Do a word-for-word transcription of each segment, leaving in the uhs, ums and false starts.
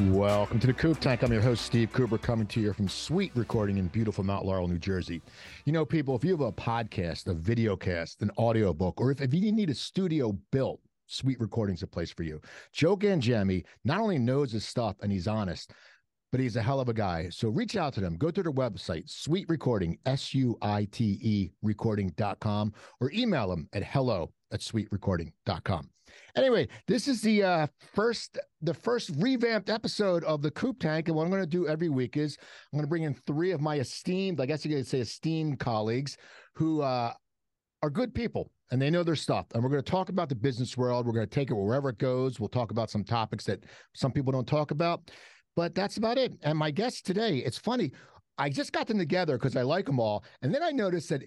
Welcome to The Coop Tank. I'm your host, Steve Cooper, coming to you from Suite Recording in beautiful Mount Laurel, New Jersey. You know, people, if you have a podcast, a videocast, an audiobook, or if, if you need a studio built, Suite Recording's a place for you. Joe Ganjami not only knows his stuff and he's honest, but he's a hell of a guy. So reach out to them. Go to their website, Suite Recording, S U I T E recording dot com, or email them at hello at suite recording dot com. Anyway, this is the uh, first the first revamped episode of The Coop Tank, and what I'm going to do every week is I'm going to bring in three of my esteemed, I guess you could say esteemed colleagues who uh, are good people, and they know their stuff. And we're going to talk about the business world. We're going to take it wherever it goes. We'll talk about some topics that some people don't talk about, but that's about it. And my guest today, it's funny, I just got them together because I like them all, and then I noticed that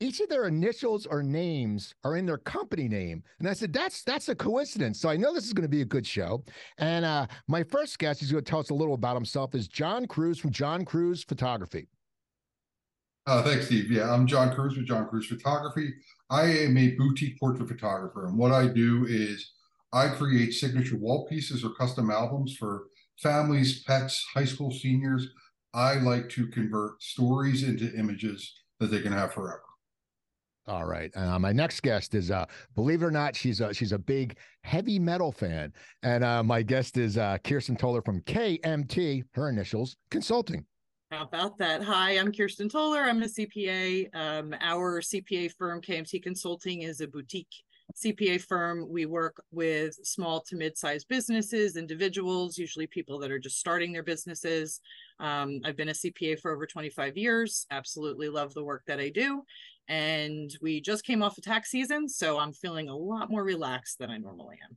each of their initials or names are in their company name. And I said, that's that's a coincidence. So I know this is going to be a good show. And uh, my first guest, he's going to tell us a little about himself, is John Cruice from John Cruice Photography. Uh, thanks, Steve. Yeah, I'm John Cruice with John Cruice Photography. I am a boutique portrait photographer. And what I do is I create signature wall pieces or custom albums for families, pets, high school seniors. I like to convert stories into images that they can have forever. All right. Uh, my next guest is, uh, believe it or not, she's a, she's a big heavy metal fan. And uh, my guest is uh, Kirsten Toler from K M T, her initials, Consulting. How about that? Hi, I'm Kirsten Toler. I'm a C P A. Um, our C P A firm, K M T Consulting, is a boutique C P A firm. We work with small to mid-sized businesses, individuals, usually people that are just starting their businesses. Um, I've been a C P A for over twenty-five years. Absolutely love the work that I do. And we just came off of tax season, so I'm feeling a lot more relaxed than I normally am.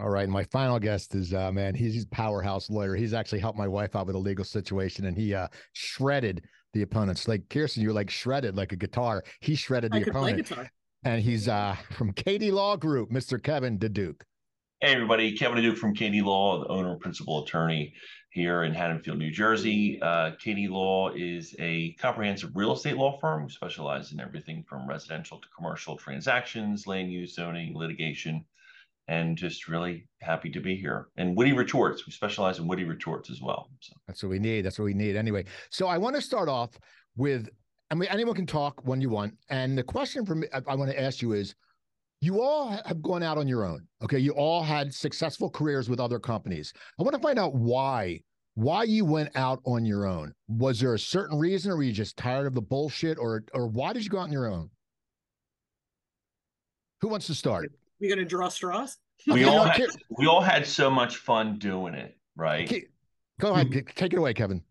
All right. And my final guest is, uh, man, he's a powerhouse lawyer. He's actually helped my wife out with a legal situation, and he uh, shredded the opponents. Like, Kirsten, you're like shredded like a guitar. He shredded the I could opponent. Play guitar. And he's uh, from K D Law Group, Mister Kevin Diduch. Hey, everybody. Kevin Diduch from K D Law, the owner and principal attorney here in Haddonfield, New Jersey. Uh, K D Law is a comprehensive real estate law firm. We specialize in everything from residential to commercial transactions, land use, zoning, litigation, and just really happy to be here. And witty retorts. We specialize in witty retorts as well. So. That's what we need. That's what we need. Anyway, so I want to start off with... I mean, anyone can talk when you want. And the question for me, I, I want to ask you is, you all have gone out on your own, okay? You all had successful careers with other companies. I want to find out why, why you went out on your own. Was there a certain reason, or were you just tired of the bullshit, or or why did you go out on your own? Who wants to start? We're going to draw straws? We, all had, we all had so much fun doing it, right? Okay. Go ahead, take it away, Kevin.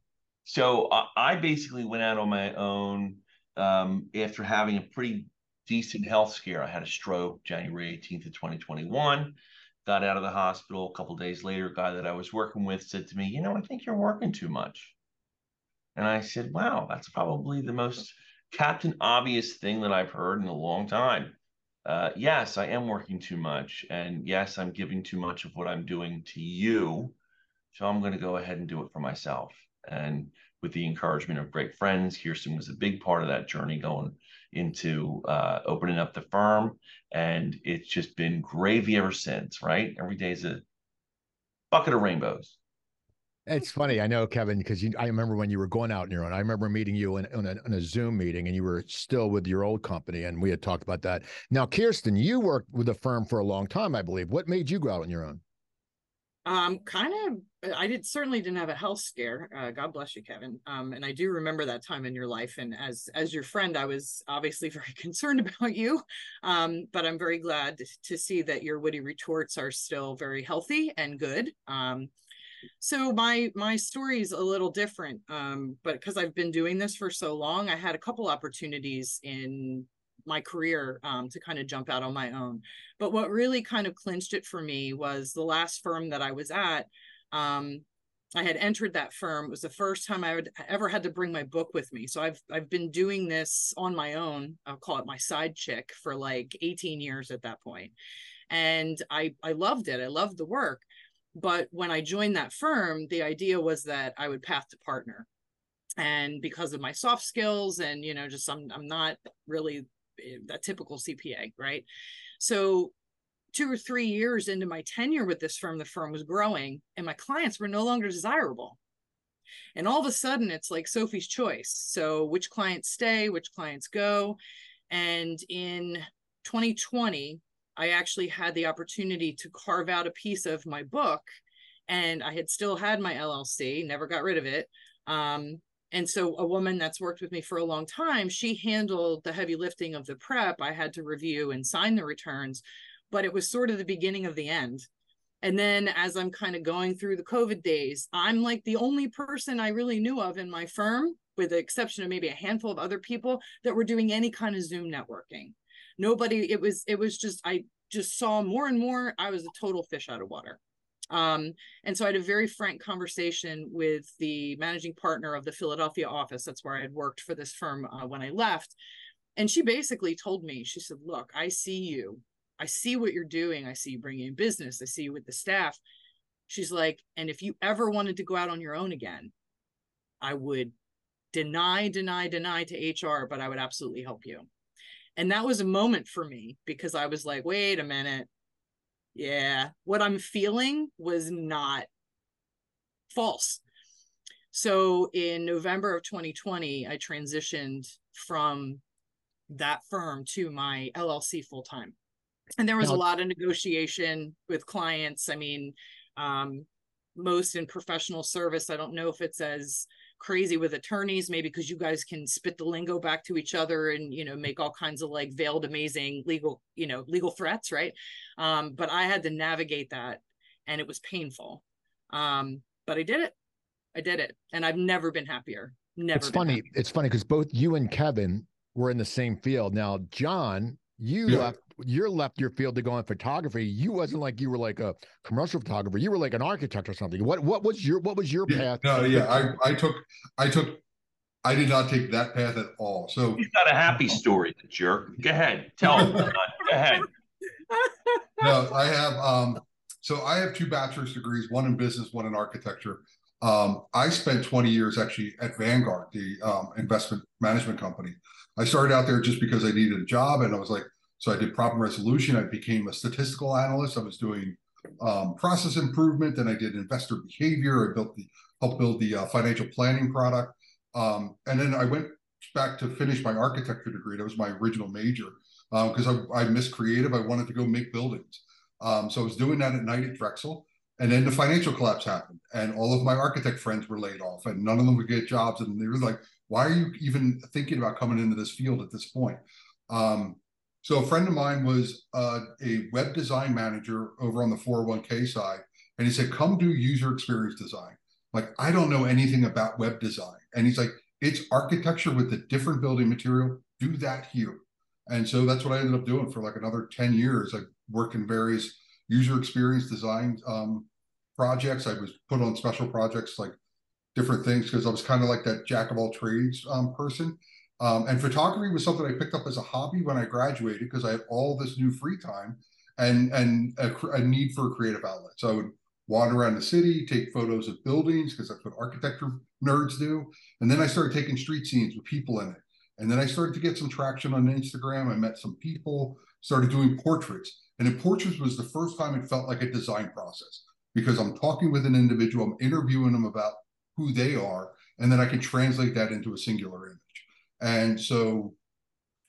So uh, I basically went out on my own um, after having a pretty decent health scare. I had a stroke January eighteenth of twenty twenty-one, got out of the hospital. A couple of days later, a guy that I was working with said to me, you know, I think you're working too much. And I said, wow, that's probably the most captain obvious thing that I've heard in a long time. Uh, yes, I am working too much. And yes, I'm giving too much of what I'm doing to you. So I'm going to go ahead and do it for myself. And with the encouragement of great friends, Kirsten was a big part of that journey going into uh, opening up the firm. And it's just been gravy ever since, right? Every day is a bucket of rainbows. It's funny. I know, Kevin, because you, I remember when you were going out on your own. I remember meeting you in, in, a, in a Zoom meeting, and you were still with your old company, and we had talked about that. Now, Kirsten, you worked with the firm for a long time, I believe. What made you go out on your own? Um, kind of, I did certainly didn't have a health scare. Uh, God bless you, Kevin. Um, and I do remember that time in your life. And as, as your friend, I was obviously very concerned about you. Um, but I'm very glad to see that your witty retorts are still very healthy and good. Um, so my, my story is a little different, um, but because I've been doing this for so long, I had a couple opportunities in my career um, to kind of jump out on my own. But what really kind of clinched it for me was the last firm that I was at. Um, I had entered that firm. It was the first time I had ever had to bring my book with me. So I've I've been doing this on my own. I'll call it my side chick for like eighteen years at that point. And I I loved it. I loved the work. But when I joined that firm, the idea was that I would path to partner. And because of my soft skills and, you know, just I'm I'm not really that typical C P A, right? So two or three years into my tenure with this firm, the firm was growing and my clients were no longer desirable. And all of a sudden it's like Sophie's choice. So which clients stay, which clients go. And in twenty twenty, I actually had the opportunity to carve out a piece of my book, and I had still had my L L C, never got rid of it. Um, and so a woman that's worked with me for a long time, she handled the heavy lifting of the prep. I had to review and sign the returns, but it was sort of the beginning of the end. And then as I'm kind of going through the COVID days, I'm like the only person I really knew of in my firm, with the exception of maybe a handful of other people, that were doing any kind of Zoom networking. Nobody, it was, it was just, I just saw more and more, I was a total fish out of water. Um, and so I had a very frank conversation with the managing partner of the Philadelphia office. That's where I had worked for this firm uh, when I left. And she basically told me, she said, look, I see you. I see what you're doing. I see you bringing in business. I see you with the staff. She's like, and if you ever wanted to go out on your own again, I would deny, deny, deny to H R, but I would absolutely help you. And that was a moment for me, because I was like, wait a minute. Yeah, what I'm feeling was not false. So in November of twenty twenty, I transitioned from that firm to my L L C full-time. And there was a lot of negotiation with clients. I mean, um, most in professional service, I don't know if it's as crazy with attorneys, maybe because you guys can spit the lingo back to each other and, you know, make all kinds of like veiled, amazing legal, you know, legal threats. Right. Um, but I had to navigate that, and it was painful. Um, but I did it. I did it. And I've never been happier. Never. It's funny. Happier. It's funny because both you and Kevin were in the same field. Now, John, you yeah. left, you're left your field to go in photography. You wasn't like, you were like a commercial photographer. You were like an architect or something. What, what was your, what was your yeah, path? No, yeah. I, I took, I took, I did not take that path at all. So he's got a happy story, the jerk. Go ahead. Tell him. Go ahead. No, I have, um, so I have two bachelor's degrees, one in business, one in architecture. Um, I spent twenty years actually at Vanguard, the um, investment management company. I started out there just because I needed a job, and I was like, so I did problem resolution. I became a statistical analyst. I was doing um, process improvement. Then I did investor behavior. I built the, helped build the uh, financial planning product. Um, and then I went back to finish my architecture degree. That was my original major because um, I, I missed creative. I wanted to go make buildings. Um, so I was doing that at night at Drexel. And then the financial collapse happened, and all of my architect friends were laid off, and none of them would get jobs. And they were like, why are you even thinking about coming into this field at this point? Um, so a friend of mine was uh, a web design manager over on the four oh one K side. And he said, come do user experience design. Like, I don't know anything about web design. And he's like, it's architecture with a different building material. Do that here. And so that's what I ended up doing for like another ten years. I worked in various user experience design um, projects. I was put on special projects, like different things, because I was kind of like that jack of all trades um, person. Um, and photography was something I picked up as a hobby when I graduated, because I had all this new free time and, and a, a need for a creative outlet. So I would wander around the city, take photos of buildings, because that's what architecture nerds do. And then I started taking street scenes with people in it. And then I started to get some traction on Instagram. I met some people, started doing portraits. And in portraits was the first time it felt like a design process, because I'm talking with an individual, I'm interviewing them about who they are, and then I can translate that into a singular image. And so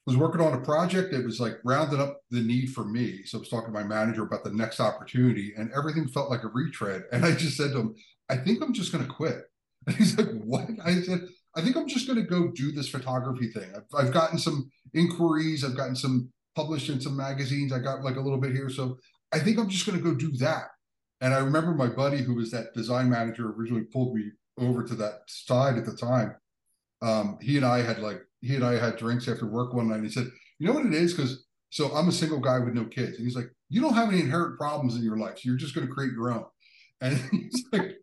I was working on a project that was like rounding up the need for me. So I was talking to my manager about the next opportunity, and everything felt like a retread. And I just said to him, I think I'm just going to quit. And he's like, what? I said, I think I'm just going to go do this photography thing. I've, I've gotten some inquiries. I've gotten some published in some magazines. I got like a little bit here. So I think I'm just going to go do that. And I remember my buddy, who was that design manager, originally pulled me over to that side at the time. Um, he and I had like, he and I had drinks after work one night, and he said, you know what it is? Cause so I'm a single guy with no kids. And he's like, you don't have any inherent problems in your life. So you're just going to create your own. And he's like,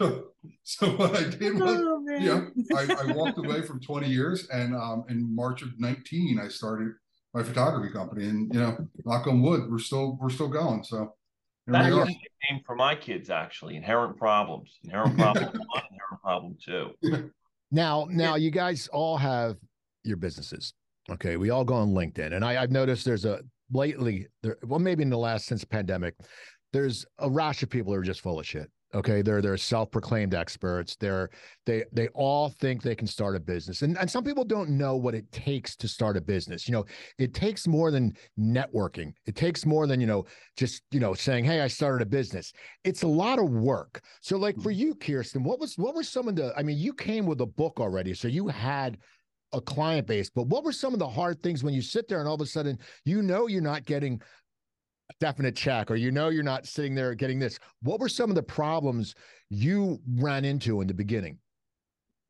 so, so what I did was, oh, you know, I, I walked away from twenty years. And um, in March of nineteen, I started my photography company, and, you know, knock on wood, we're still, we're still going. So that was a name for my kids, actually. Inherent problems, inherent problem one, inherent problem two. Yeah. Now, now you guys all have your businesses. Okay. We all go on LinkedIn, and I, I've noticed there's a, lately, there, well, maybe in the last, since the pandemic, there's a rash of people who are just full of shit. Okay, they're they're self-proclaimed experts. They're they they all think they can start a business, and and some people don't know what it takes to start a business. You know, it takes more than networking. It takes more than you know just you know saying, "Hey, I started a business." It's a lot of work. So, like for you, Kirsten, what was what were some of the? I mean, you came with a book already, so you had a client base. But what were some of the hard things when you sit there and all of a sudden you know you're not getting definite check, or you know you're not sitting there getting this? What were some of the problems you ran into in the beginning?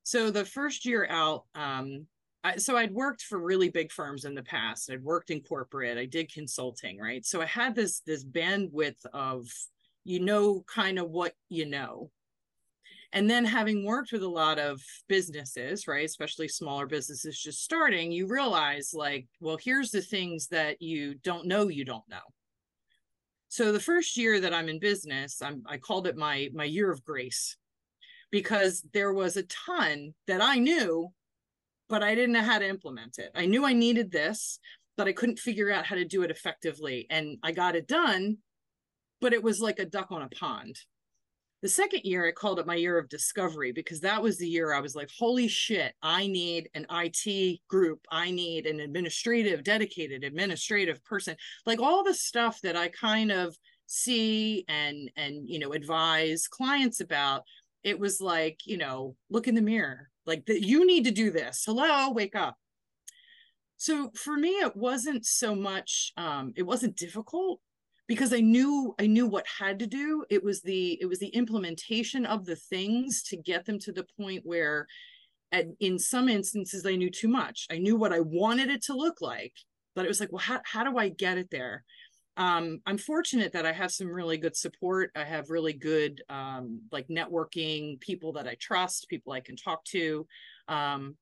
So the first year out, um, I, so I'd worked for really big firms in the past. I'd worked in corporate. I did consulting, right? So I had this this bandwidth of, you know, kind of what you know. And then having worked with a lot of businesses, right, especially smaller businesses just starting, you realize like, well, here's the things that you don't know you don't know. So the first year that I'm in business, I'm, I called it my, my year of grace, because there was a ton that I knew, but I didn't know how to implement it. I knew I needed this, but I couldn't figure out how to do it effectively. And I got it done, but it was like a duck on a pond. The second year, I called it my year of discovery, because that was the year I was like, holy shit, I need an I T group. I need an administrative, dedicated administrative person. Like all the stuff that I kind of see and, and, you know, advise clients about, it was like, you know, look in the mirror, like that you need to do this. Hello, wake up. So for me, it wasn't so much, um, it wasn't difficult, because I knew I knew what had to do. It was the it was the implementation of the things to get them to the point where, at, in some instances, I knew too much. I knew what I wanted it to look like, but it was like, well, how how do I get it there? Um, I'm fortunate that I have some really good support. I have really good um, like networking, people that I trust, people I can talk to, um,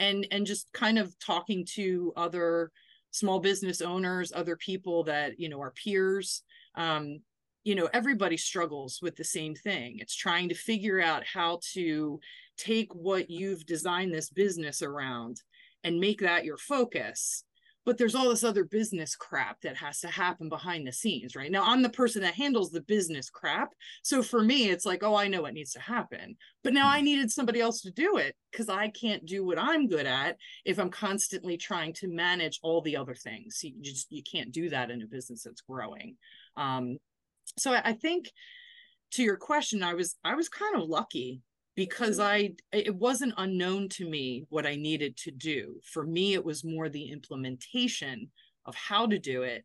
and and just kind of talking to other small business owners, other people that, you know, are peers. Um, you know, everybody struggles with the same thing. It's trying to figure out how to take what you've designed this business around and make that your focus. But there's all this other business crap that has to happen behind the scenes, right? Now, I'm the person that handles the business crap. So for me, it's like, oh, I know what needs to happen. But now I needed somebody else to do it, because I can't do what I'm good at if I'm constantly trying to manage all the other things. You just, you can't do that in a business that's growing. Um, so I think to your question, I was, I was kind of lucky, because I, it wasn't unknown to me what I needed to do. For me, it was more the implementation of how to do it.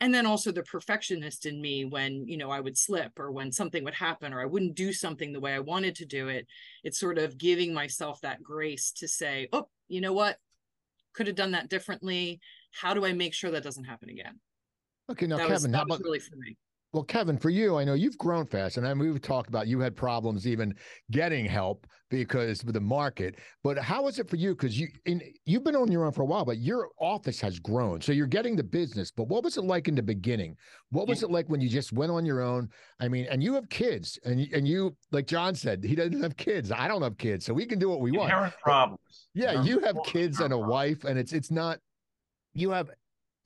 And then also the perfectionist in me when, you know, I would slip, or when something would happen, or I wouldn't do something the way I wanted to do it. It's sort of giving myself that grace to say, oh, you know what? Could have done that differently. How do I make sure that doesn't happen again? Okay, now, that Kevin, was, that how about- was really for me. Well, Kevin, for you, I know you've grown fast, and I mean, we've talked about you had problems even getting help because of the market. But how is it for you? Because you in, you've been on your own for a while, but your office has grown, so you're getting the business. But what was it like in the beginning? What was it like when you just went on your own? I mean, and you have kids, and you, and you like John said, he doesn't have kids. I don't have kids, so we can do what we want. Inherent problems. Yeah, no, you have kids and a wife, and it's it's not. You have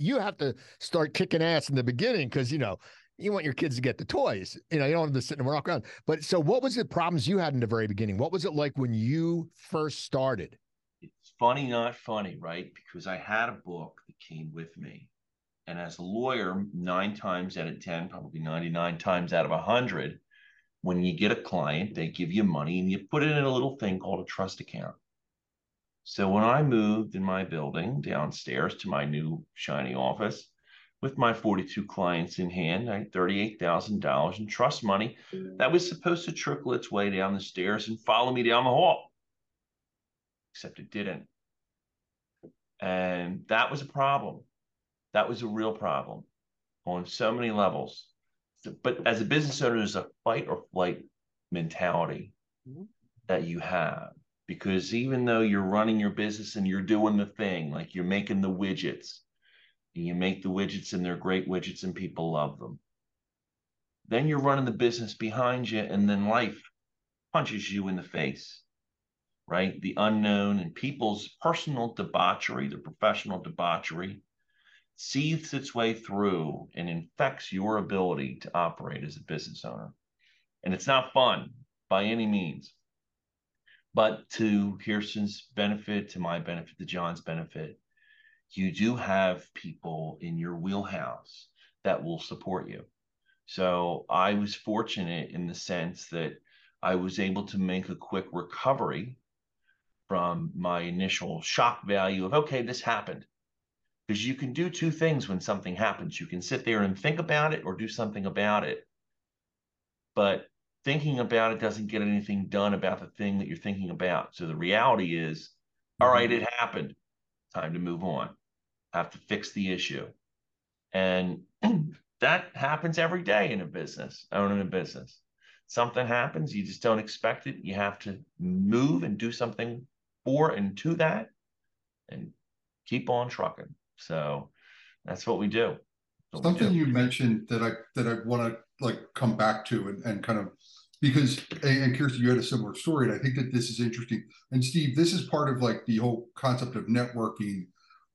you have to start kicking ass in the beginning, because you know. You want your kids to get the toys, you know, you don't have to sit and walk around. But so what was the problems you had in the very beginning? What was it like when you first started? It's funny, not funny, right? Because I had a book that came with me. And as a lawyer, nine times out of ten, probably ninety-nine times out of one hundred, when you get a client, they give you money and you put it in a little thing called a trust account. So when I moved in my building downstairs to my new shiny office, with my forty-two clients in hand, I had thirty-eight thousand dollars in trust money that was supposed to trickle its way down the stairs and follow me down the hall, except it didn't. And that was a problem. That was a real problem on so many levels. But as a business owner, there's a fight or flight mentality that you have, because even though you're running your business and you're doing the thing, like you're making the widgets, you make the widgets and they're great widgets and people love them. Then you're running the business behind you, and then life punches you in the face, right? The unknown and people's personal debauchery, their professional debauchery, seethes its way through and infects your ability to operate as a business owner. And it's not fun by any means. But to Kirsten's benefit, to my benefit, to John's benefit, you do have people in your wheelhouse that will support you. So I was fortunate in the sense that I was able to make a quick recovery from my initial shock value of, okay, this happened. Because you can do two things when something happens. You can sit there and think about it or do something about it. But thinking about it doesn't get anything done about the thing that you're thinking about. So the reality is, all right, it happened. Time to move on. I have to fix the issue. And that happens every day in a business, owning a business. Something happens, you just don't expect it. You have to move and do something for and to that and keep on trucking. So that's what we do. What something we do. You mentioned that I that I want to like come back to and, and kind of, because, and Kirsten, you had a similar story, and I think that this is interesting. And Steve, this is part of like the whole concept of networking.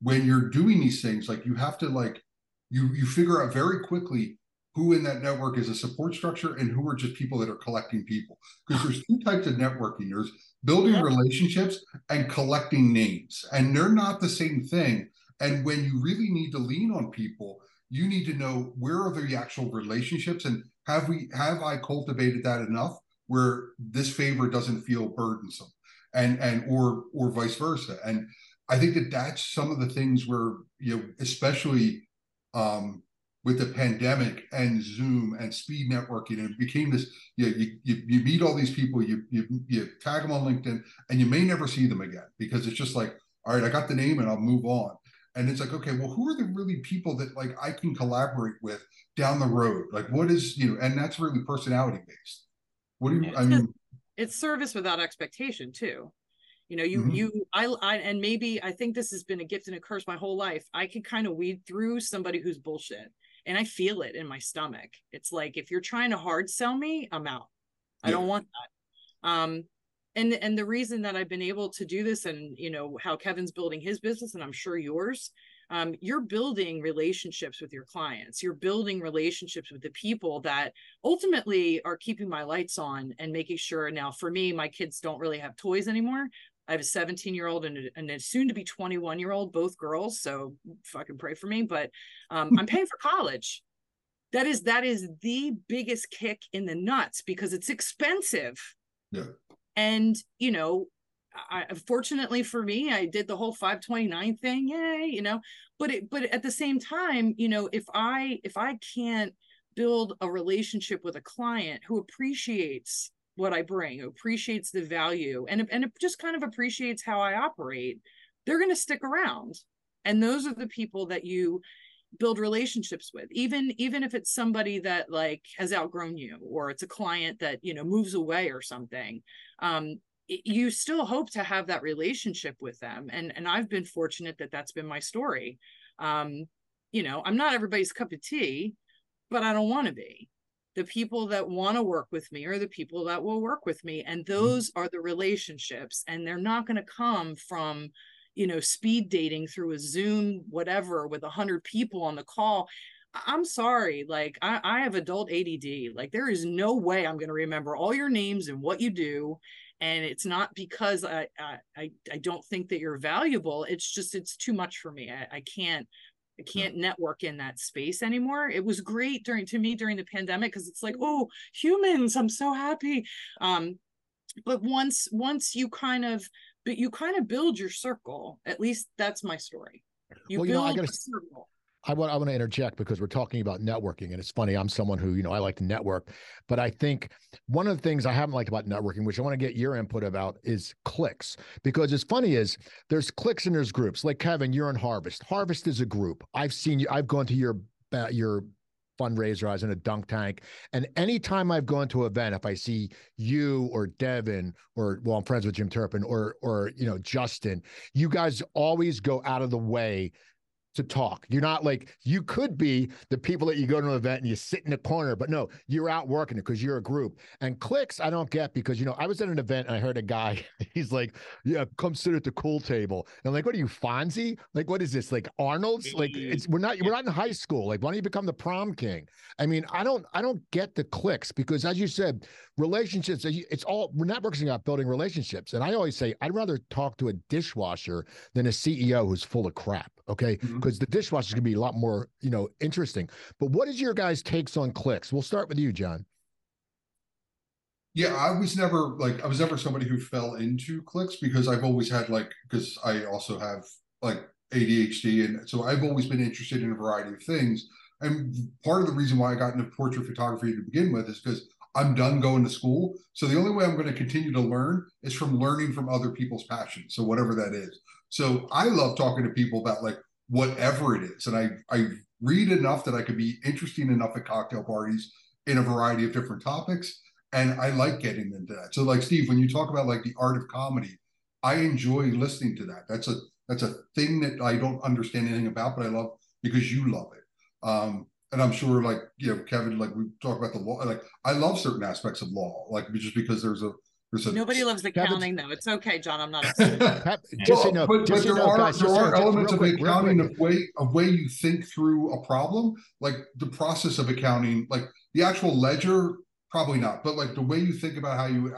When you're doing these things, like you have to like, you you figure out very quickly who in that network is a support structure and who are just people that are collecting people. Because there's two types of networking. There's building yeah. relationships and collecting names, and they're not the same thing. And when you really need to lean on people, you need to know where are the actual relationships, and have we have I cultivated that enough where this favor doesn't feel burdensome, and and or or vice versa. And I think that that's some of the things where, you know, especially um, with the pandemic and Zoom and speed networking, and it became this, you know, you, you you meet all these people, you you you tag them on LinkedIn, and you may never see them again because it's just like, all right, I got the name and I'll move on. And it's like, okay, well, who are the really people that like I can collaborate with down the road? Like, what is, you know, and that's really personality based. What do you, it's I mean? It's service without expectation too. You know, you, mm-hmm. you, I, I, and maybe I think this has been a gift and a curse my whole life. I could kind of weed through somebody who's bullshit, and I feel it in my stomach. It's like, if you're trying to hard sell me, I'm out. I yeah. don't want that. Um, And and the reason that I've been able to do this, and you know how Kevin's building his business, and I'm sure yours, um, you're building relationships with your clients. You're building relationships with the people that ultimately are keeping my lights on and making sure. Now, for me, my kids don't really have toys anymore. I have a seventeen-year-old and a, and a soon-to-be twenty-one-year-old, both girls. So fucking pray for me. But um, I'm paying for college. That is that is the biggest kick in the nuts because it's expensive. Yeah. And, you know, I, fortunately for me, I did the whole five twenty-nine thing. Yay, you know, but it, but at the same time, you know, if I, if I can't build a relationship with a client who appreciates what I bring, who appreciates the value, and, and it just kind of appreciates how I operate, they're going to stick around. And those are the people that you build relationships with, even even if it's somebody that like has outgrown you, or it's a client that, you know, moves away or something. Um it, you still hope to have that relationship with them, and and I've been fortunate that that's been my story. um you know, I'm not everybody's cup of tea, but I don't want to be. The people that want to work with me are the people that will work with me, and those mm-hmm. are the relationships, and they're not going to come from, you know, speed dating through a Zoom, whatever, with a hundred people on the call. I'm sorry. Like I, I have adult A D D. Like there is no way I'm going to remember all your names and what you do. And it's not because I, I, I don't think that you're valuable. It's just, it's too much for me. I, I can't, I can't yeah. network in that space anymore. It was great during, to me during the pandemic, because it's like, oh, humans, I'm so happy. Um, but once, once you kind of, But you kind of build your circle. At least that's my story. You well, you build know, I gotta, a circle. I want, I want to interject because we're talking about networking. And it's funny, I'm someone who, you know, I like to network. But I think one of the things I haven't liked about networking, which I want to get your input about, is clicks. Because it's funny is there's clicks and there's groups. Like, Kevin, you're in Harvest. Harvest is a group. I've seen you. I've gone to your uh, your fundraiser. I was in a dunk tank. And anytime I've gone to an event, if I see you or Devin, or well, I'm friends with Jim Turpin, or, or, you know, Justin, you guys always go out of the way to talk. You're not like, you could be the people that you go to an event and you sit in the corner, but no, you're out working it because you're a group. And clicks, I don't get, because, you know, I was at an event and I heard a guy, he's like, yeah, come sit at the cool table. And I'm like, what are you, Fonzie? Like, what is this? Like Arnold's? Like, it's, we're not, we're not in high school. Like, why don't you become the prom king? I mean, I don't, I don't get the clicks, because as you said, relationships, it's all, we're networking about building relationships. And I always say, I'd rather talk to a dishwasher than a C E O who's full of crap. Okay. Mm-hmm. Because the dishwasher is going to be a lot more, you know, interesting. But what is your guys' takes on clicks? We'll start with you, John. Yeah, I was never like, I was never somebody who fell into clicks, because I've always had like, because I also have like A D H D. And so I've always been interested in a variety of things. And part of the reason why I got into portrait photography to begin with is because I'm done going to school. So the only way I'm going to continue to learn is from learning from other people's passions. So whatever that is. So I love talking to people about like whatever it is. And I, I read enough that I could be interesting enough at cocktail parties in a variety of different topics. And I like getting into that. So like, Steve, when you talk about like the art of comedy, I enjoy listening to that. That's a, that's a thing that I don't understand anything about, but I love because you love it. Um, And I'm sure, like, you know, Kevin, like we talk about the law. Like, I love certain aspects of law, like just because there's a there's a nobody loves accounting, though. It's okay, John. I'm not upset. Just well, know, but, just but there know, are guys, there just are just elements quick, of accounting of way of way you think through a problem, like the process of accounting, like the actual ledger, probably not, but like the way you think about how you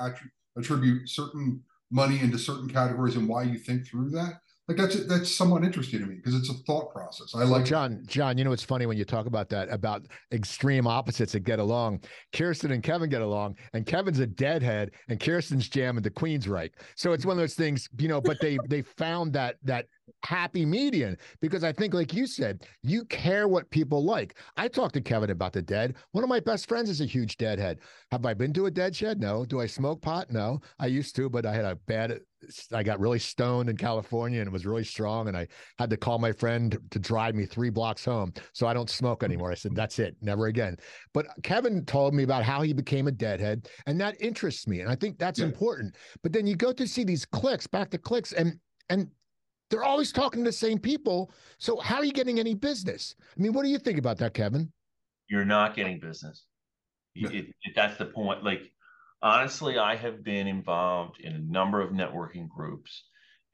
attribute certain money into certain categories and why you think through that. Like that's, that's somewhat interesting to me because it's a thought process. I like John, it. John, you know, it's funny when you talk about that, about extreme opposites that get along. Kirsten and Kevin get along, and Kevin's a deadhead and Kirsten's jamming the Queensryche. So it's one of those things, you know, but they, they found that, that happy median, because I think, like you said, you care what people like. I talked to Kevin about the dead. One of my best friends is a huge deadhead. Have I been to a dead shed? No. Do I smoke pot? No, I used to, but I had a bad, I got really stoned in California and it was really strong. And I had to call my friend to drive me three blocks home. So I don't smoke anymore. I said, that's it. Never again. But Kevin told me about how he became a deadhead, and that interests me. And I think that's yeah. important. But then you go to see these clicks, back to clicks, and, and they're always talking to the same people. So how are you getting any business? I mean, what do you think about that, Kevin? You're not getting business. No. It, it, that's the point. Like, honestly, I have been involved in a number of networking groups,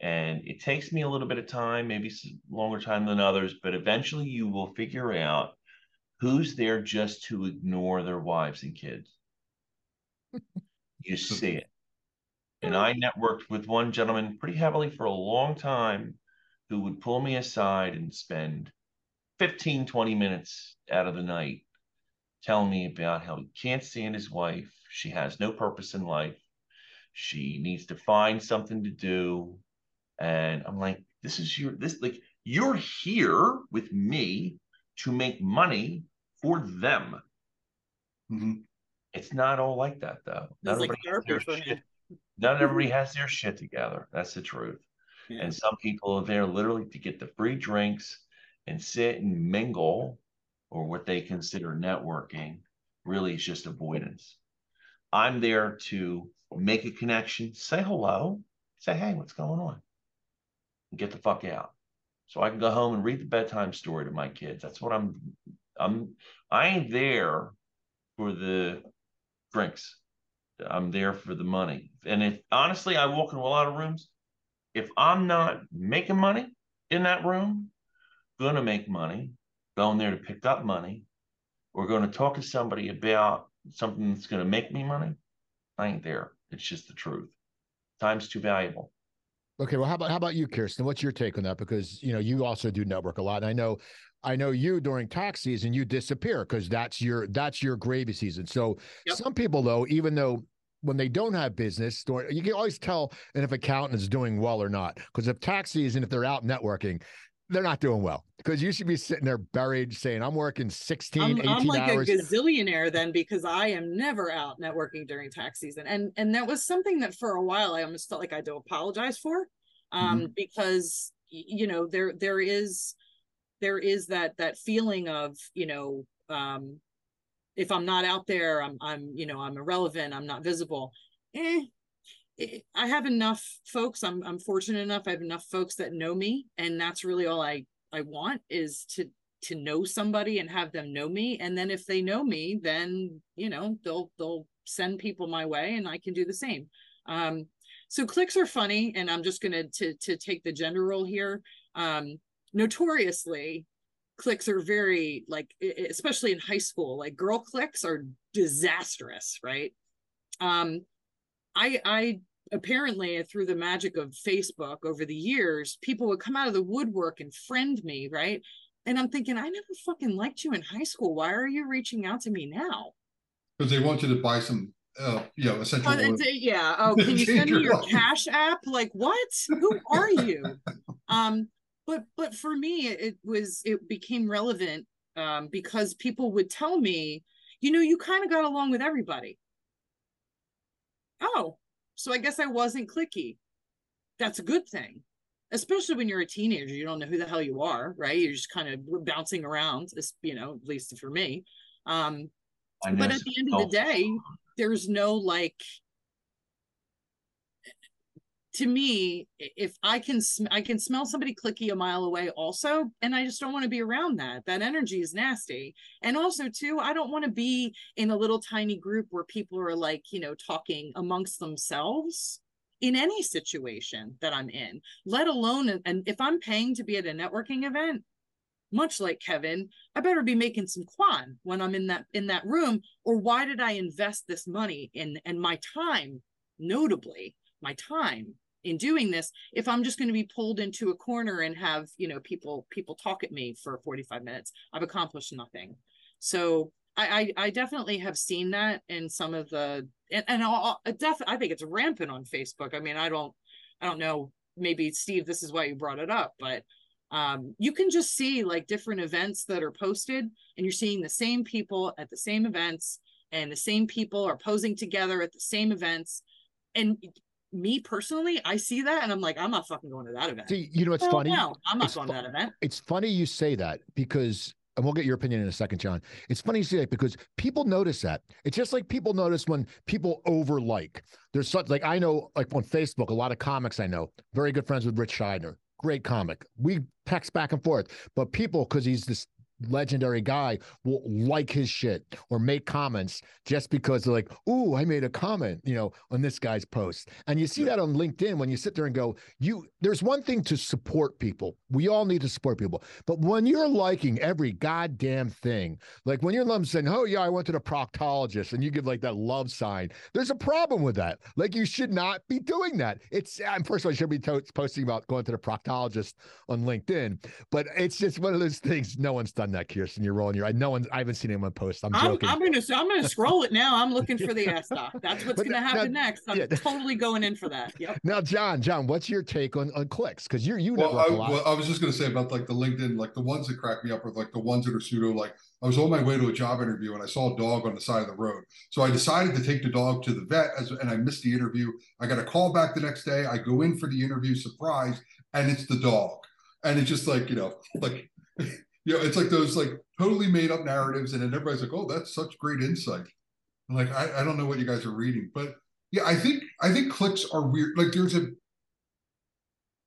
and it takes me a little bit of time, maybe longer time than others, but eventually you will figure out who's there just to ignore their wives and kids. You see it. And I networked with one gentleman pretty heavily for a long time who would pull me aside and spend fifteen, twenty minutes out of the night telling me about how he can't stand his wife. She has no purpose in life. She needs to find something to do. And I'm like, this is your, this, like, you're here with me to make money for them. Mm-hmm. It's not all like that, though. Not everybody, like has their shit. Not everybody has their shit together. That's the truth. Yeah. And some people are there literally to get the free drinks and sit and mingle, or what they consider networking. Really is just avoidance. I'm there to make a connection, say hello, say, hey, what's going on? And get the fuck out. So I can go home and read the bedtime story to my kids. That's what I'm, I'm, I ain't there for the drinks. I'm there for the money. And if, honestly, I walk into a lot of rooms. If I'm not making money in that room, going to make money, going there to pick up money, or going to talk to somebody about something that's going to make me money, I ain't there. It's just the truth. Time's too valuable. Okay. Well, how about, how about you, Kirsten? What's your take on that? Because, you know, you also do network a lot. And I know, I know you during tax season, you disappear because that's your, that's your gravy season. So yep. Some people though, even though when they don't have business, you can always tell if an accountant is doing well or not. Because if tax season, if they're out networking, they're not doing well, because you should be sitting there buried saying, I'm working sixteen, eighteen hours. I'm like hours. a gazillionaire then, because I am never out networking during tax season. And and that was something that for a while I almost felt like I do apologize for, um, mm-hmm. because, you know, there there is there is that that feeling of, you know, um, if I'm not out there, I'm, I'm you know, I'm irrelevant, I'm not visible. Eh. I have enough folks. I'm, I'm fortunate enough. I have enough folks that know me, and that's really all I I want is to to know somebody and have them know me. And then if they know me, then, you know, they'll, they'll send people my way and I can do the same. Um, so clicks are funny. And I'm just going to, to take the gender role here. Um, notoriously, clicks are very, like, especially in high school, like girl clicks are disastrous, right? Um, I, I apparently, through the magic of Facebook over the years, people would come out of the woodwork and friend me, right? And I'm thinking, I never fucking liked you in high school. Why are you reaching out to me now? Because they want you to buy some, uh, you know, essential oil. Yeah. Oh, can you send me your Cash App? Like, what? Who are you? Um, but but for me, it was it became relevant um, because people would tell me, you know, you kind of got along with everybody. Oh, so I guess I wasn't cliquey. That's a good thing. Especially when you're a teenager, you don't know who the hell you are, right? You're just kind of bouncing around, you know, at least for me. Um, but at the end of the day, there's no, like, to me, if I can, sm I can smell somebody cliquey a mile away also, and I just don't want to be around that. That energy is nasty. And also too, I don't want to be in a little tiny group where people are, like, you know, talking amongst themselves in any situation that I'm in, let alone, and if I'm paying to be at a networking event, much like Kevin, I better be making some quan when I'm in that in that room, or why did I invest this money in and my time, notably my time in doing this, if I'm just going to be pulled into a corner and have, you know, people people talk at me for forty-five minutes, I've accomplished nothing. So I, I definitely have seen that in some of the, and, and I'll, I, def, I think it's rampant on Facebook. I mean, I don't, I don't know, maybe Steve, this is why you brought it up, but um, you can just see, like, different events that are posted and you're seeing the same people at the same events and the same people are posing together at the same events. And me personally, I see that and I'm like, I'm not fucking going to that event. See, you know, it's oh, funny. No, I'm not it's going to that event. It's funny you say that because, and we'll get your opinion in a second, John. It's funny you see that because people notice that. It's just like people notice when people over like. There's such, like, I know, like, on Facebook, a lot of comics I know, very good friends with Rich Shiner, great comic. We text back and forth, but people, because he's this legendary guy, will like his shit or make comments just because they're like, ooh, I made a comment, you know, on this guy's post. And you see that on LinkedIn when you sit there and go, you, there's one thing to support people. We all need to support people. But when you're liking every goddamn thing, like when you're saying, oh yeah, I went to the proctologist and you give like that love sign, there's a problem with that. Like you should not be doing that. It's, I'm first of all, I should be posting about going to the proctologist on LinkedIn, but it's just one of those things. No one's done that, Kirsten. You're rolling your eye. No one, I haven't seen anyone post. I'm joking. I'm, I'm gonna I'm gonna scroll it now. I'm looking for the ass doc. That's what's but gonna happen now, next. I'm yeah. totally going in for that. Yep. Now, John, John, what's your take on, on clicks? Because you're you know well, I, well, I was just gonna say about like the LinkedIn, like the ones that crack me up are like the ones that are pseudo. Like I was on my way to a job interview and I saw a dog on the side of the road. So I decided to take the dog to the vet as and I missed the interview. I got a call back the next day. I go in for the interview, surprise, and it's the dog. And it's just like, you know, like you know, it's like those like totally made up narratives. And then everybody's like, oh, that's such great insight. I'm like, I, I don't know what you guys are reading, but yeah, I think, I think clicks are weird. Like there's a,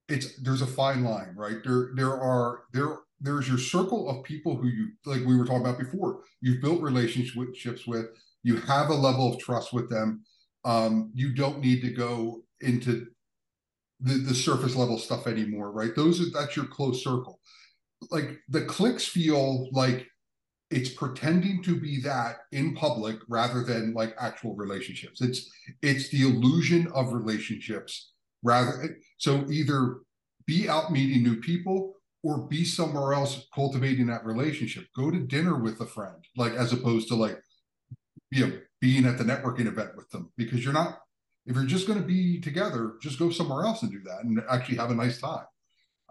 it's, there's a fine line, right? There, there are, there, there's your circle of people who you, like we were talking about before, you've built relationships with, you have a level of trust with them. Um, you don't need to go into the, the surface level stuff anymore, right? Those are, that's your close circle. Like the clicks feel like it's pretending to be that in public rather than like actual relationships. It's, it's the illusion of relationships rather. So either be out meeting new people or be somewhere else cultivating that relationship, go to dinner with a friend, like, as opposed to like, you know, being at the networking event with them, because you're not, if you're just going to be together, just go somewhere else and do that and actually have a nice time.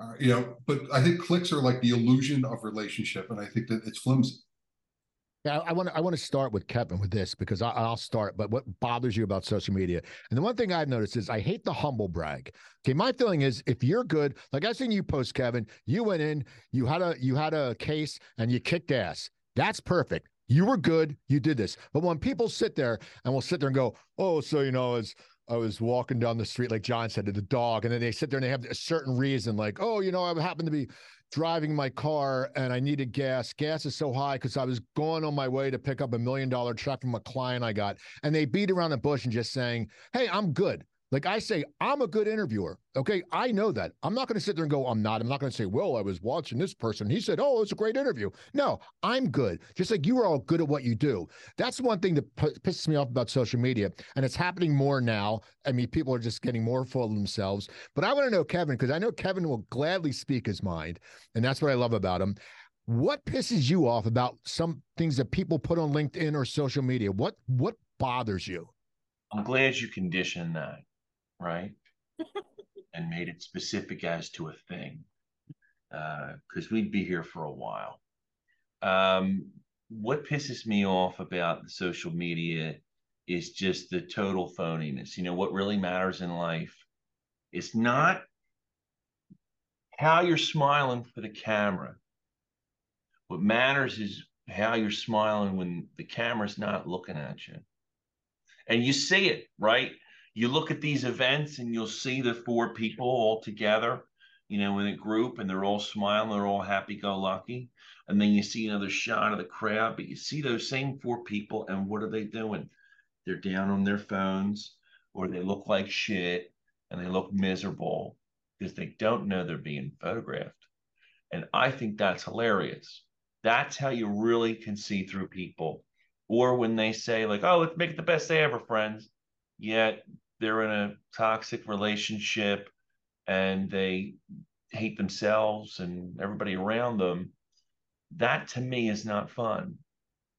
Uh, you know, but I think clicks are like the illusion of relationship, and I think that it's flimsy. Yeah, I want to I want to start with Kevin with this because I, I'll start. But what bothers you about social media? And the one thing I've noticed is I hate the humble brag. Okay, my feeling is if you're good, like I've seen you post, Kevin, you went in, you had a you had a case, and you kicked ass. That's perfect. You were good. You did this. But when people sit there and will sit there and go, oh, so you know, it's. I was walking down the street, like John said, to the dog. And then they sit there and they have a certain reason, like, oh, you know, I happen to be driving my car and I needed gas. Gas is so high because I was going on my way to pick up a million dollar check from a client I got. And they beat around the bush and just saying, hey, I'm good. Like I say, I'm a good interviewer. Okay. I know that. I'm not going to sit there and go, I'm not. I'm not going to say, well, I was watching this person. He said, oh, it's a great interview. No, I'm good. Just like you are all good at what you do. That's one thing that p- pisses me off about social media. And it's happening more now. I mean, people are just getting more full of themselves. But I want to know Kevin, because I know Kevin will gladly speak his mind. And that's what I love about him. What pisses you off about some things that people put on LinkedIn or social media? What, what bothers you? I'm glad you conditioned that. Right, and made it specific as to a thing, because uh, we'd be here for a while. Um, what pisses me off about the social media is just the total phoniness. You know, what really matters in life is not how you're smiling for the camera. What matters is how you're smiling when the camera's not looking at you. And you see it, right? You look at these events and you'll see the four people all together, you know, in a group, and they're all smiling, they're all happy-go-lucky. And then you see another shot of the crowd, but you see those same four people, and what are they doing? They're down on their phones, or they look like shit, and they look miserable because they don't know they're being photographed. And I think that's hilarious. That's how you really can see through people. Or when they say, like, oh, let's make it the best day ever, friends. Yet they're in a toxic relationship and they hate themselves and everybody around them. That to me is not fun.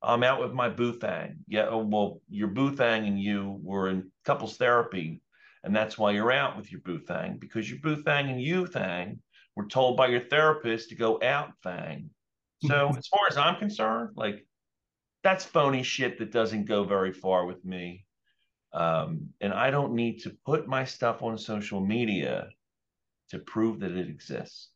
I'm out with my boo thang. Yeah, oh, well, your boo thang and you were in couples therapy, and that's why you're out with your boo thang, because your boo thang and you thang were told by your therapist to go out thang. So as far as I'm concerned, like, that's phony shit that doesn't go very far with me. Um, and I don't need to put my stuff on social media to prove that it exists.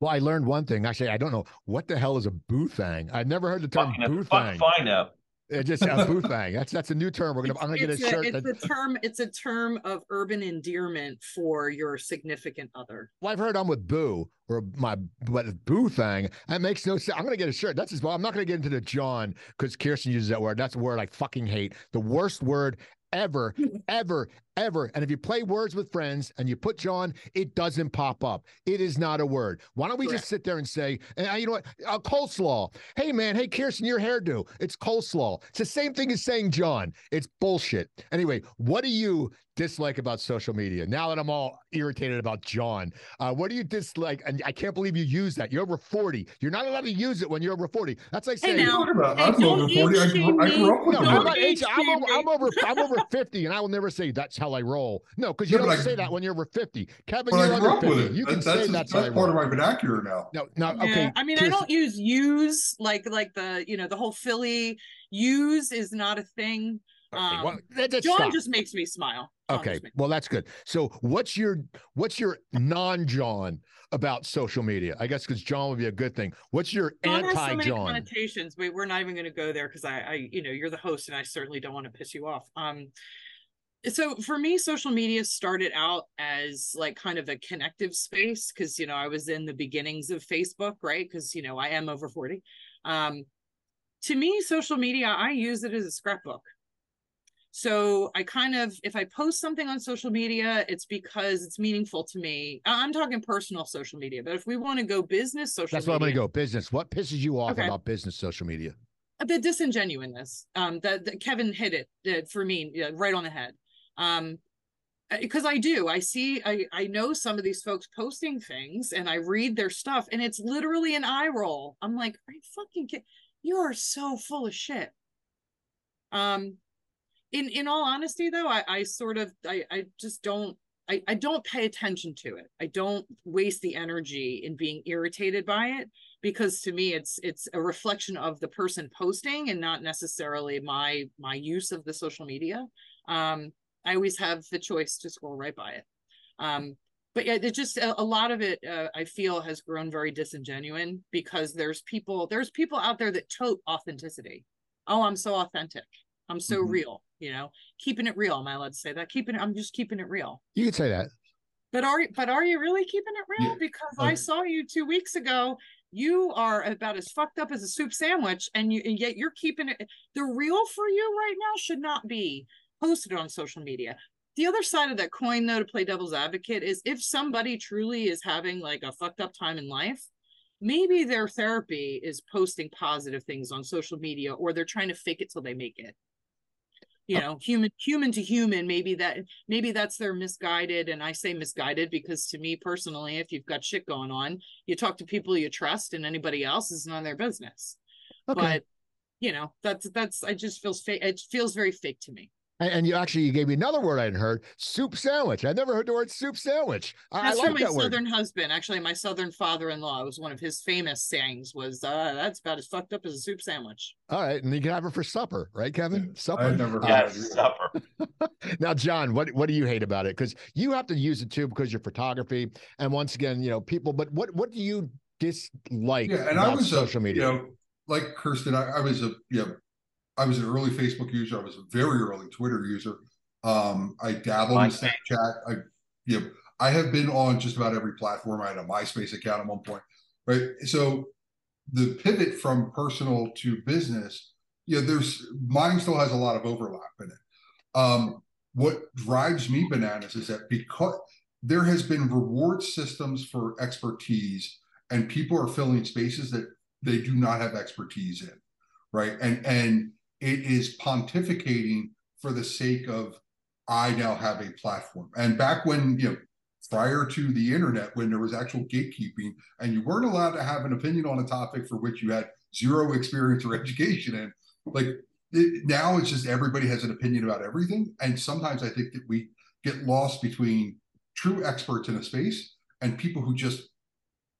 Well, I learned one thing. Actually, I don't know. What the hell is a boo thang? I've never heard the term fucking boo thang. Find out. It just a boo thang. That's that's a new term. We're gonna. It's, I'm gonna get a, a shirt. It's that... a term. It's a term of urban endearment for your significant other. Well, I've heard I'm with boo or my but boo thang. That makes no sense. I'm gonna get a shirt. That's as well. I'm not gonna get into the John because Kirsten uses that word. That's a word I fucking hate. The worst word ever, ever, ever. And if you play words with friends and you put John, it doesn't pop up. It is not a word. Why don't we Correct. Just sit there and say, and you know what, uh, coleslaw. Hey, man, hey, Kirsten, your hairdo. It's coleslaw. It's the same thing as saying John. It's bullshit. Anyway, what do you dislike about social media? Now that I'm all irritated about John, uh, what do you dislike? And I can't believe you use that. You're over forty. You're not allowed to use it when you're over forty. That's like saying, hey, now, I'm hey, over forty. I grew, I grew up with no, I'm, not age, I'm over. I'm over. I'm over fifty, and I will never say that's how I roll. No, because you yeah, don't I, say that when you're over fifty, Kevin. But you're I grew up with it. You that, can that's say a, that's, that's part of my vernacular now. No, no. Yeah, okay. I mean, Kirsten. I don't use use like like the you know the whole Philly use is not a thing. Okay, um, well, that, that, John stop. just makes me smile. John okay, me well that's good. So what's your what's your non-John about social media? I guess because John would be a good thing. What's your John anti-John? Has so many connotations. We, we're not even going to go there because I, I, you know, you're the host and I certainly don't want to piss you off. Um, so for me, social media started out as like kind of a connective space because you know I was in the beginnings of Facebook, right? Because you know I am over forty. Um, to me, social media, I use it as a scrapbook. So I kind of, if I post something on social media, it's because it's meaningful to me. I'm talking personal social media, but if we want to go business social media. That's where I'm going to go. Business. What pisses you off okay. about business social media? The disingenuousness. Um, the, the, Kevin hit it uh, for me uh, right on the head. Um, because I do. I see, I, I know some of these folks posting things and I read their stuff and it's literally an eye roll. I'm like, are you fucking kidding? You are so full of shit. Um. In in all honesty, though, I, I sort of, I, I just don't, I, I don't pay attention to it. I don't waste the energy in being irritated by it because to me, it's it's a reflection of the person posting and not necessarily my my use of the social media. Um, I always have the choice to scroll right by it. Um, but yeah, it just, a, a lot of it, uh, I feel, has grown very disingenuous because there's people, there's people out there that tote authenticity. Oh, I'm so authentic. I'm so mm-hmm. real. You know, keeping it real. Am I allowed to say that? Keeping it, I'm just keeping it real. You can say that. But are but are you really keeping it real? Yeah. Because okay. I saw you two weeks ago. You are about as fucked up as a soup sandwich, and you and yet you're keeping it. The real for you right now should not be posted on social media. The other side of that coin, though, to play devil's advocate, is if somebody truly is having like a fucked up time in life, maybe their therapy is posting positive things on social media, or they're trying to fake it till they make it. You know, human, human to human, maybe that, maybe that's their misguided. And I say misguided because to me personally, if you've got shit going on, you talk to people you trust, and anybody else is none of their business. Okay. But you know, that's, that's, I just feels fake. It feels very fake to me. And, and you actually, you gave me another word I hadn't heard, soup sandwich. I never heard the word soup sandwich. I, that's I like from my that Southern word. Husband, actually my Southern father-in-law. It was one of his famous sayings was, uh, that's about as fucked up as a soup sandwich. All right, and you can have it for supper, right, Kevin? Supper. I've never heard uh, supper. Now, John, what what do you hate about it? Because you have to use it too, because your photography, and once again, you know, people. But what what do you dislike yeah, and about I was social a, media? You know, like Kirsten, I, I was a you know, I was an early Facebook user. I was a very early Twitter user. Um, I dabbled in Snapchat. I you know, I have been on just about every platform. I had a MySpace account at one point, right? So the pivot from personal to business, yeah, you know, there's mine still has a lot of overlap in it. Um, what drives me bananas is that because there has been reward systems for expertise, and people are filling spaces that they do not have expertise in, right? And and it is pontificating for the sake of I now have a platform. And back when you know. prior to the internet, when there was actual gatekeeping and you weren't allowed to have an opinion on a topic for which you had zero experience or education in, like it, now it's just everybody has an opinion about everything. And sometimes I think that we get lost between true experts in a space and people who just,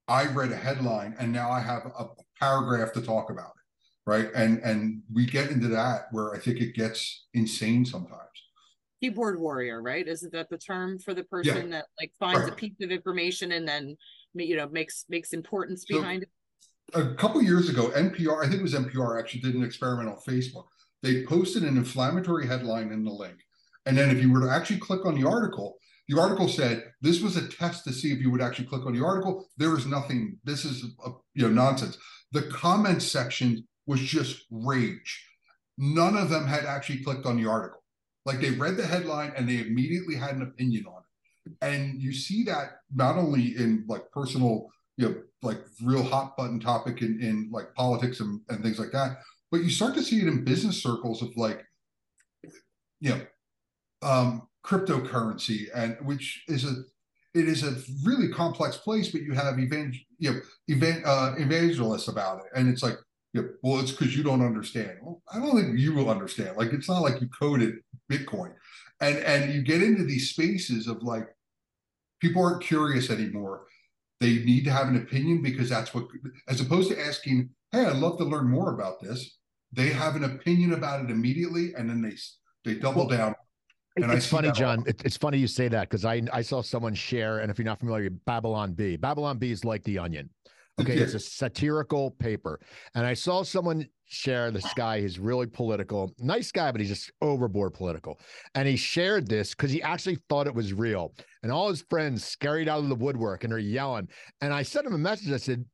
I read a headline and now I have a paragraph to talk about it, right? And, and we get into that where I think it gets insane sometimes. Keyboard warrior, right? Isn't that the term for the person yeah. that like finds right. a piece of information and then, you know, makes makes importance so behind it? A couple of years ago, N P R, I think it was N P R, actually did an experiment on Facebook. They posted an inflammatory headline in the link. And then if you were to actually click on the article, the article said, this was a test to see if you would actually click on the article. There is nothing, this is, a, you know, nonsense. The comment section was just rage. None of them had actually clicked on the article. Like they read the headline and they immediately had an opinion on it. And you see that not only in like personal, you know, like real hot button topic in, in like politics and, and things like that, but you start to see it in business circles of like, you know, um, cryptocurrency, and which is a, it is a really complex place, but you have event, you know, event, uh, evangelists about it. And it's like, yeah, well, it's because you don't understand. Well, I don't think you will understand. Like, it's not like you coded Bitcoin. And and you get into these spaces of like, people aren't curious anymore. They need to have an opinion because that's what, as opposed to asking, hey, I'd love to learn more about this. They have an opinion about it immediately. And then they, they double down. And it's funny, John, it, it's funny you say that because I, I saw someone share, and if you're not familiar, Babylon Bee. Babylon Bee is like The Onion. Okay, it's a satirical paper. And I saw someone share this guy who's really political, nice guy, but he's just overboard political. And he shared this because he actually thought it was real. And all his friends scurried out of the woodwork and are yelling. And I sent him a message. I said,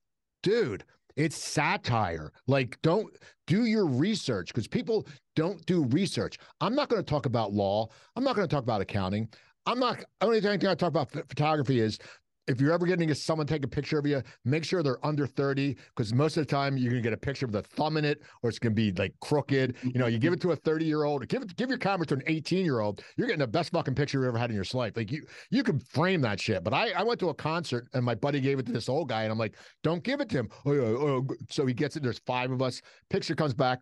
dude, it's satire. Like, don't do your research, because people don't do research. I'm not going to talk about law. I'm not going to talk about accounting. I'm not, only thing I talk about photography is, if you're ever getting someone take a picture of you, make sure they're under thirty, because most of the time you're going to get a picture with a thumb in it, or it's going to be like crooked. You know, you give it to a thirty-year-old, give it, give your camera to an eighteen-year-old, you're getting the best fucking picture you ever had in your life. Like, you you can frame that shit. But I, I went to a concert, and my buddy gave it to this old guy, and I'm like, don't give it to him. Oh, oh, oh. So he gets it. There's five of us. Picture comes back,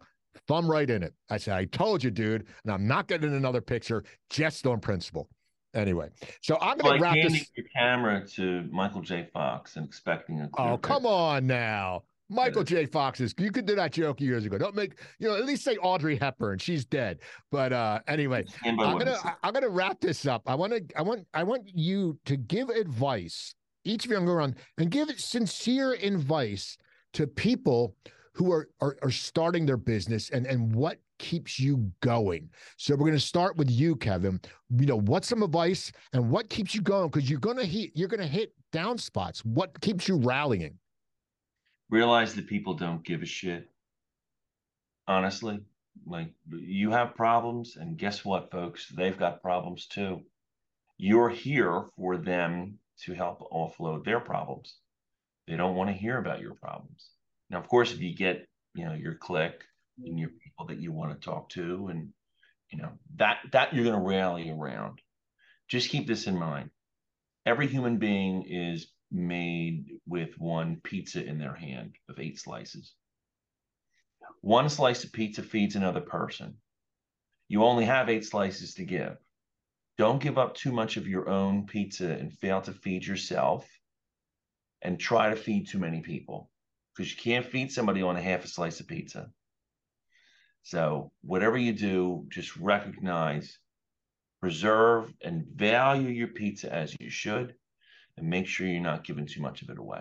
thumb right in it. I said, I told you, dude, and I'm not getting another picture just on principle. Anyway, so I'm going to wrap this your camera to Michael J. Fox and expecting a clear oh, come picture. on now. Michael yeah. J. Fox is, you could do that joke years ago. Don't make, you know, at least say Audrey Hepburn. She's dead. But uh, anyway, I'm going to I'm going to wrap this up. I want to I want I want you to give advice, each of you, I'm going to run, and give sincere advice to people who are, are, are starting their business and, and what keeps you going. So we're going to start with you, Kevin. You know, what's some advice and what keeps you going? Because you're going to hit, you're going to hit down spots. What keeps you rallying? Realize that people don't give a shit. Honestly, like you have problems, and guess what, folks? They've got problems too. You're here for them to help offload their problems. They don't want to hear about your problems. Now, of course, if you get, you know, your clique and your people that you want to talk to, and, you know, that, that you're going to rally around. Just keep this in mind. Every human being is made with one pizza in their hand of eight slices. One slice of pizza feeds another person. You only have eight slices to give. Don't give up too much of your own pizza and fail to feed yourself, and try to feed too many people, because you can't feed somebody on a half a slice of pizza. So whatever you do, just recognize, preserve, and value your pizza as you should, and make sure you're not giving too much of it away.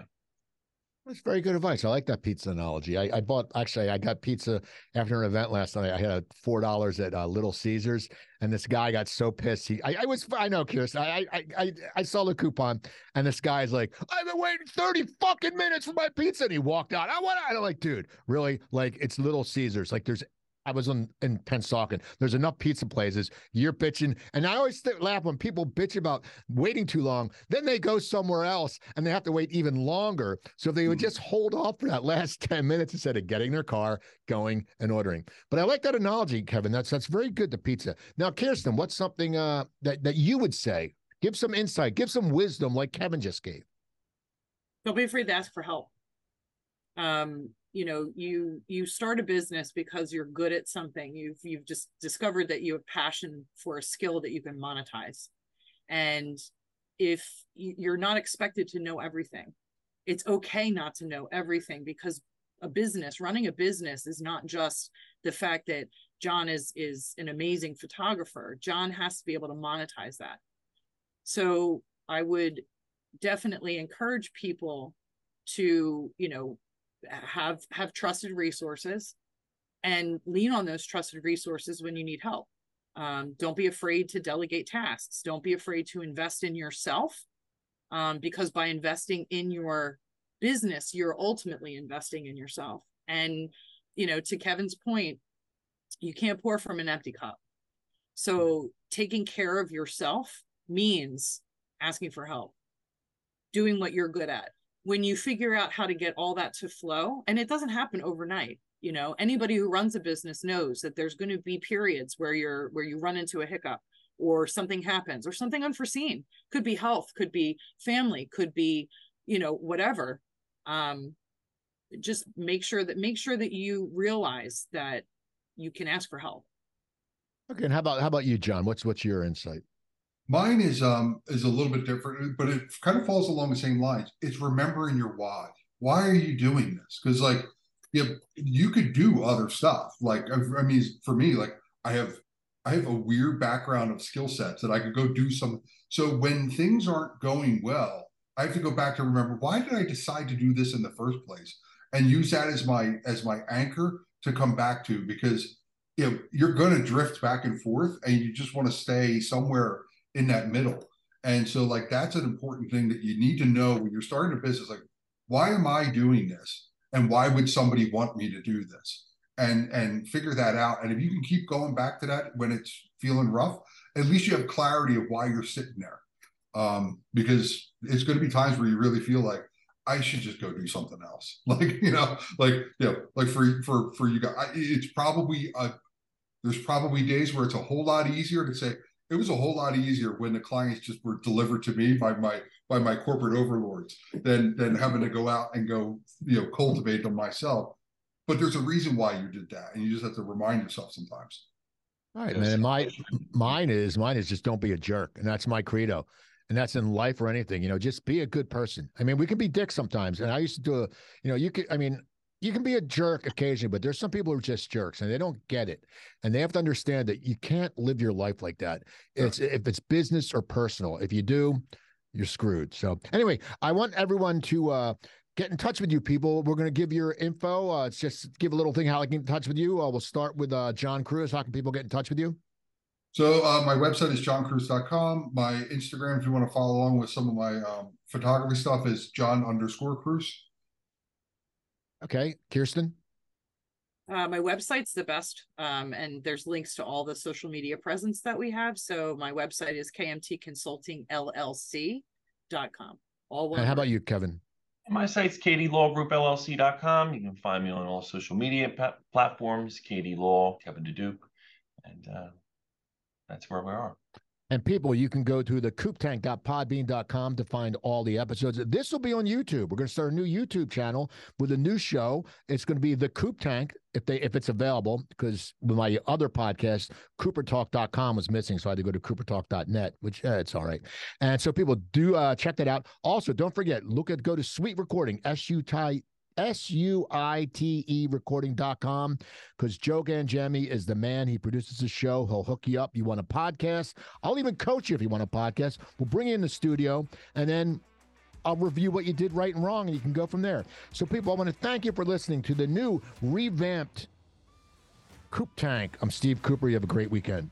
That's very good advice. I like that pizza analogy. I, I bought, actually, I got pizza after an event last night. I had four dollars at uh, Little Caesars, and this guy got so pissed. He, I, I was, I know, Kirsten, I, I, I, I saw the coupon, and this guy's like, I've been waiting thirty fucking minutes for my pizza, and he walked out. I want to, I'm like, dude, really? Like, it's Little Caesars. Like, there's, I was on, in Pennsauken. There's enough pizza places. You're bitching. And I always laugh when people bitch about waiting too long. Then they go somewhere else and they have to wait even longer. So if they would just hold off for that last ten minutes instead of getting their car, going and ordering. But I like that analogy, Kevin. That's that's very good, the pizza. Now, Kirsten, what's something uh, that, that you would say? Give some insight. Give some wisdom like Kevin just gave. Don't be afraid to ask for help. Um You know, you you start a business because you're good at something. You've you've just discovered that you have passion for a skill that you can monetize. And if you're not expected to know everything, it's okay not to know everything, because a business, running a business is not just the fact that John is is an amazing photographer. John has to be able to monetize that. So I would definitely encourage people to, you know, have have trusted resources and lean on those trusted resources when you need help. Um, don't be afraid to delegate tasks. Don't be afraid to invest in yourself, um, because by investing in your business, you're ultimately investing in yourself. And, you know, to Kevin's point, you can't pour from an empty cup. So taking care of yourself means asking for help, doing what you're good at. When you figure out how to get all that to flow, and it doesn't happen overnight, you know, anybody who runs a business knows that there's going to be periods where you're, where you run into a hiccup or something happens or something unforeseen. Could be health, could be family, could be, you know, whatever. Um, just make sure that, make sure that you realize that you can ask for help. Okay. And how about, how about you, John? What's, what's your insight? Mine is um is a little bit different, but it kind of falls along the same lines. It's remembering your why. Why are you doing this? Because like, you know, you could do other stuff. Like, I mean, for me, like I have I have a weird background of skill sets that I could go do some. So when things aren't going well, I have to go back to remember, why did I decide to do this in the first place? And use that as my as my anchor to come back to, because you know, you're going to drift back and forth, and you just want to stay somewhere in that middle. And so like, that's an important thing that you need to know when you're starting a business. Like, why am I doing this? And why would somebody want me to do this? And, and figure that out. And if you can keep going back to that when it's feeling rough, at least you have clarity of why you're sitting there. Um, because it's going to be times where you really feel like, I should just go do something else. Like, you know, like, you know, like for, for, for you guys, it's probably, a, there's probably days where it's a whole lot easier to say, it was a whole lot easier when the clients just were delivered to me by my by my corporate overlords than than having to go out and go, you know, cultivate them myself. But there's a reason why you did that, and you just have to remind yourself sometimes. All right, man. My mine is mine is just don't be a jerk, and that's my credo. And that's in life or anything, you know, just be a good person. I mean, we can be dicks sometimes, and I used to do a, you know, you could, I mean. You can be a jerk occasionally, but there's some people who are just jerks and they don't get it. And they have to understand that you can't live your life like that. Sure. It's, if it's business or personal, if you do, you're screwed. So anyway, I want everyone to uh, get in touch with you people. We're going to give your info. Uh, it's just give a little thing how I can get in touch with you. Uh, we'll start with uh, John Cruice. How can people get in touch with you? So uh, my website is john cruice dot com. My Instagram, if you want to follow along with some of my um, photography stuff, is John underscore Cruise. Okay. Kirsten? Uh, my website's the best, um, and there's links to all the social media presence that we have. So my website is K M T Consulting L L C dot com. All one. And how about you, Kevin? My site's K D Law Group L L C dot com. You can find me on all social media platforms, K D Law, Kevin Diduch, and uh, that's where we are. And people, you can go to the coop tank dot podbean dot com to find all the episodes. This will be on YouTube. We're going to start a new YouTube channel with a new show. It's going to be The Coop Tank, if they if it's available, because with my other podcast, cooper talk dot com was missing, so I had to go to cooper talk dot net, which uh, it's all right. And so people do uh, check that out. Also, don't forget, look at go to Suite Recording, S U T I. S U I T E recording dot com, because Joe Ganjami is the man. He produces the show. He'll hook you up. You want a podcast? I'll even coach you if you want a podcast. We'll bring you in the studio, and then I'll review what you did right and wrong, and you can go from there. So, people, I want to thank you for listening to the new revamped Coop Tank. I'm Steve Cooper. You have a great weekend.